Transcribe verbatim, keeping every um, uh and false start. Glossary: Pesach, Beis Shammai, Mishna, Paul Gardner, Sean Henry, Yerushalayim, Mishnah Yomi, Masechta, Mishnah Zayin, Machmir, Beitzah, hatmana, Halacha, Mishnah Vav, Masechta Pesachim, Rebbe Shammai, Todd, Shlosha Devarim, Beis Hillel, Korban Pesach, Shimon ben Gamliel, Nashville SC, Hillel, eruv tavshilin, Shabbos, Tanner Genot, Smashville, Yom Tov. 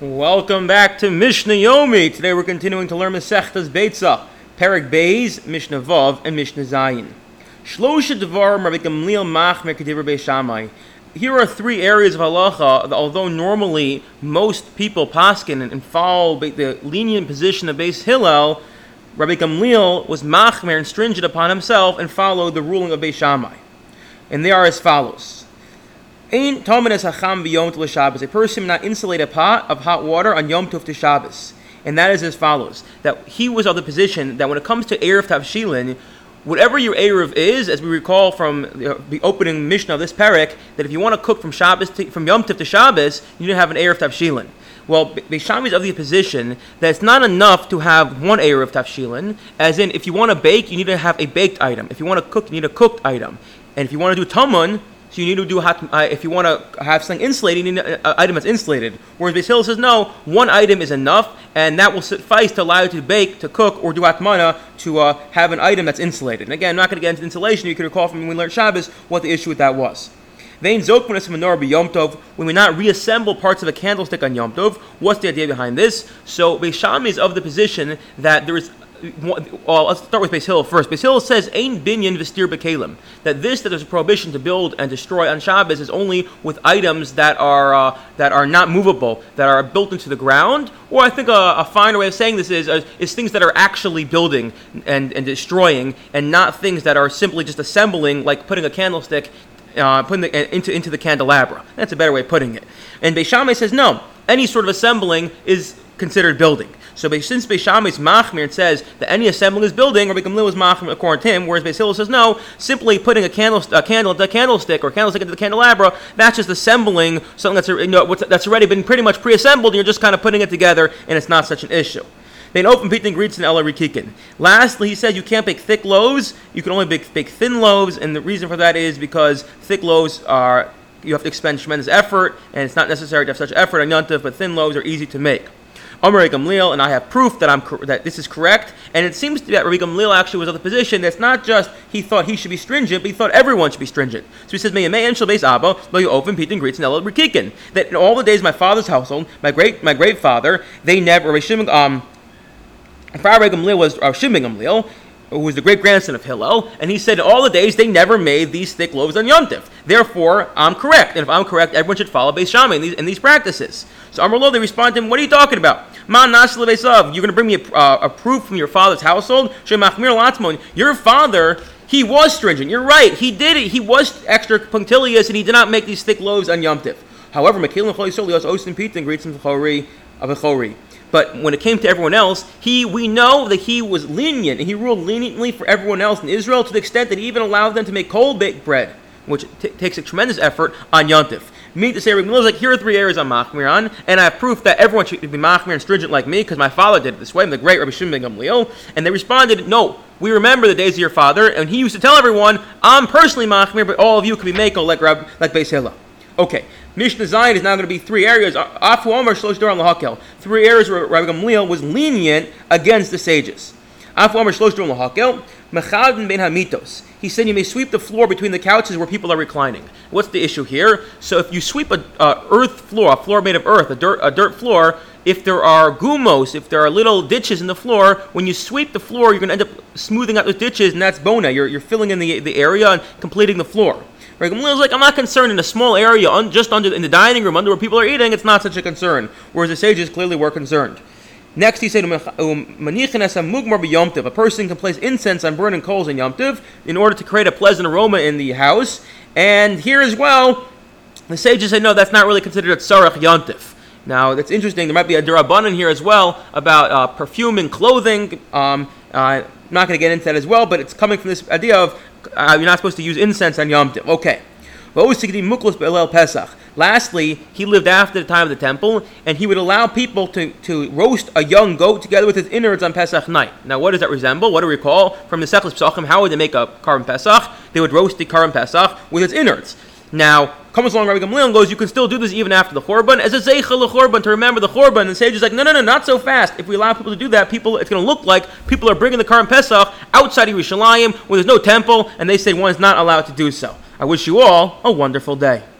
Welcome back to Mishnah Yomi. Today we're continuing to learn Masechta's Beitzah, Perek Bez, Mishnah Vav, and Mishnah Zayin. Shlosha Devarim, Rabban Gamliel, Machmir, Kediv, Rebbe Shammai. Here are three areas of Halacha, although normally most people paskin and follow the lenient position of Beis Hillel, Rabban Gamliel was Machmir and stringent upon himself and followed the ruling of Beis Shammai. And they are as follows. Ein Talmud es hacham b'yom tov l'Shabbos. A person not insulate a pot of hot water on Yom Tov to Shabbos, and that is as follows: that he was of the position that when it comes to eruv tavshilin, whatever your eruv is, as we recall from the opening Mishnah of this parak, that if you want to cook from Shabbos to, from Yom Tov to Shabbos, you need to have an eruv tavshilin. Well, Beis Shammai is of the position that it's not enough to have one eruv tavshilin, as in if you want to bake, you need to have a baked item. If you want to cook, you need a cooked item, and if you want to do tamun, so you need to do, uh, if you want to have something insulated, you need an item that's insulated. Whereas Beis Hillel says, no, one item is enough, and that will suffice to allow you to bake, to cook, or do hatmana, to uh, have an item that's insulated. And again, I'm not going to get into insulation. You can recall from when we learned Shabbos what the issue with that was. Vein zokmanas menorah b'yom tov. When we not reassemble parts of a candlestick on Yom Tov, what's the idea behind this? So Beis Shammai is of the position that there is... Well, let's start with Beis Hillel first. Beis Hillel says, "Ein binyan v'stir b'kelim," that this that there's a prohibition to build and destroy on Shabbos is only with items that are uh, that are not movable, that are built into the ground. Or I think a, a finer way of saying this is uh, is things that are actually building and, and destroying, and not things that are simply just assembling, like putting a candlestick uh, putting the, uh, into into the candelabra. That's a better way of putting it. And Beis Shammai says, "No, any sort of assembling is considered building." So since Beis Shammai is machmir and says that any assembling is building, Rabban Gamliel was machmir according to him, whereas Beis Hillel says no, simply putting a candle, a candle into a candlestick or a candlestick into the candelabra, that's just assembling something that's, you know, that's already been pretty much pre-assembled, and you're just kind of putting it together, and it's not such an issue. Then open pit and greets and ella rikikin. Lastly, he says you can't bake thick loaves, you can only bake, bake thin loaves, and the reason for that is because thick loaves are, you have to expend tremendous effort, and it's not necessary to have such effort on Yom Tov, but thin loaves are easy to make. Rabban Gamliel, and I have proof that I'm that this is correct. And it seems to be that Rabban Gamliel actually was of the position that's not just he thought he should be stringent, but he thought everyone should be stringent. So he says, "May may and shall base abba, lo you open pit and greets and ella rikikin." That in all the days of my father's household, my great my great father, they never Rabbi Shimon um, Rabban Gamliel was uh, Shimon ben Gamliel, who was the great-grandson of Hillel, and he said, in all the days, they never made these thick loaves on Yom Tov. Therefore, I'm correct. And if I'm correct, everyone should follow Beis Shammai in these, in these practices. So Amar Lo, they respond to him, what are you talking about? Ma nas levesav, you're going to bring me a, uh, a proof from your father's household? Shemachmir latzmon, your father... He was stringent. You're right. He did it. He was extra punctilious, and he did not make these thick loaves on Yom Tov. However, Mekil and Cholisolios Osten Pitin greets him of a Chori. But when it came to everyone else, he we know that he was lenient, and he ruled leniently for everyone else in Israel to the extent that he even allowed them to make cold-baked bread, which t- takes a tremendous effort on Yom Tov. Me to say, Rabban Gamliel is like, here are three areas I'm machmir on, and I have proof that everyone should be machmir and stringent like me, because my father did it this way, I'm the great Rabbi Shimon ben Gamliel. And they responded, no, we remember the days of your father, and he used to tell everyone, I'm personally machmir, but all of you can be mako like Rab, like Beis Hillel. Okay, Mishnah Zayin is now going to be three areas. Afu Omer Shlosh Dorim L'Hakel. Three areas where Rabban Gamliel was lenient against the sages. Afu Omer Shlosh Dorim L'Hakel. Mechadin ben hamitos. He said you may sweep the floor between the couches where people are reclining. What's the issue here? So if you sweep a uh, earth floor, a floor made of earth, a dirt, a dirt floor, if there are gumos, if there are little ditches in the floor, when you sweep the floor, you're going to end up smoothing out those ditches, and that's bona. You're you're filling in the the area and completing the floor. Rabban Gamliel's like, I'm not concerned in a small area, un, just under in the dining room, under where people are eating, it's not such a concern. Whereas the sages clearly were concerned. Next, he said, a person can place incense on burning coals in Yom Tov in order to create a pleasant aroma in the house. And here as well, the sages said, no, that's not really considered a tzarech Yom Tov. Now, that's interesting. There might be a derabanan here as well about uh, perfume and clothing. Um, uh, I'm not going to get into that as well, but it's coming from this idea of uh, you're not supposed to use incense on Yom Tov. Okay. Lastly, he lived after the time of the temple, and he would allow people to, to roast a young goat together with its innards on Pesach night. Now, what does that resemble? What do we recall from the Masechta Pesachim? How would they make a Korban Pesach? They would roast the Korban Pesach with its innards. Now, comes along Rabban Gamliel and goes, you can still do this even after the Korban, as a zeicha leChorban, to remember the Korban. And the sage is like, no, no, no, not so fast. If we allow people to do that, people, it's going to look like people are bringing the Korban Pesach outside Yerushalayim, where there's no temple, and they say one is not allowed to do so. I wish you all a wonderful day.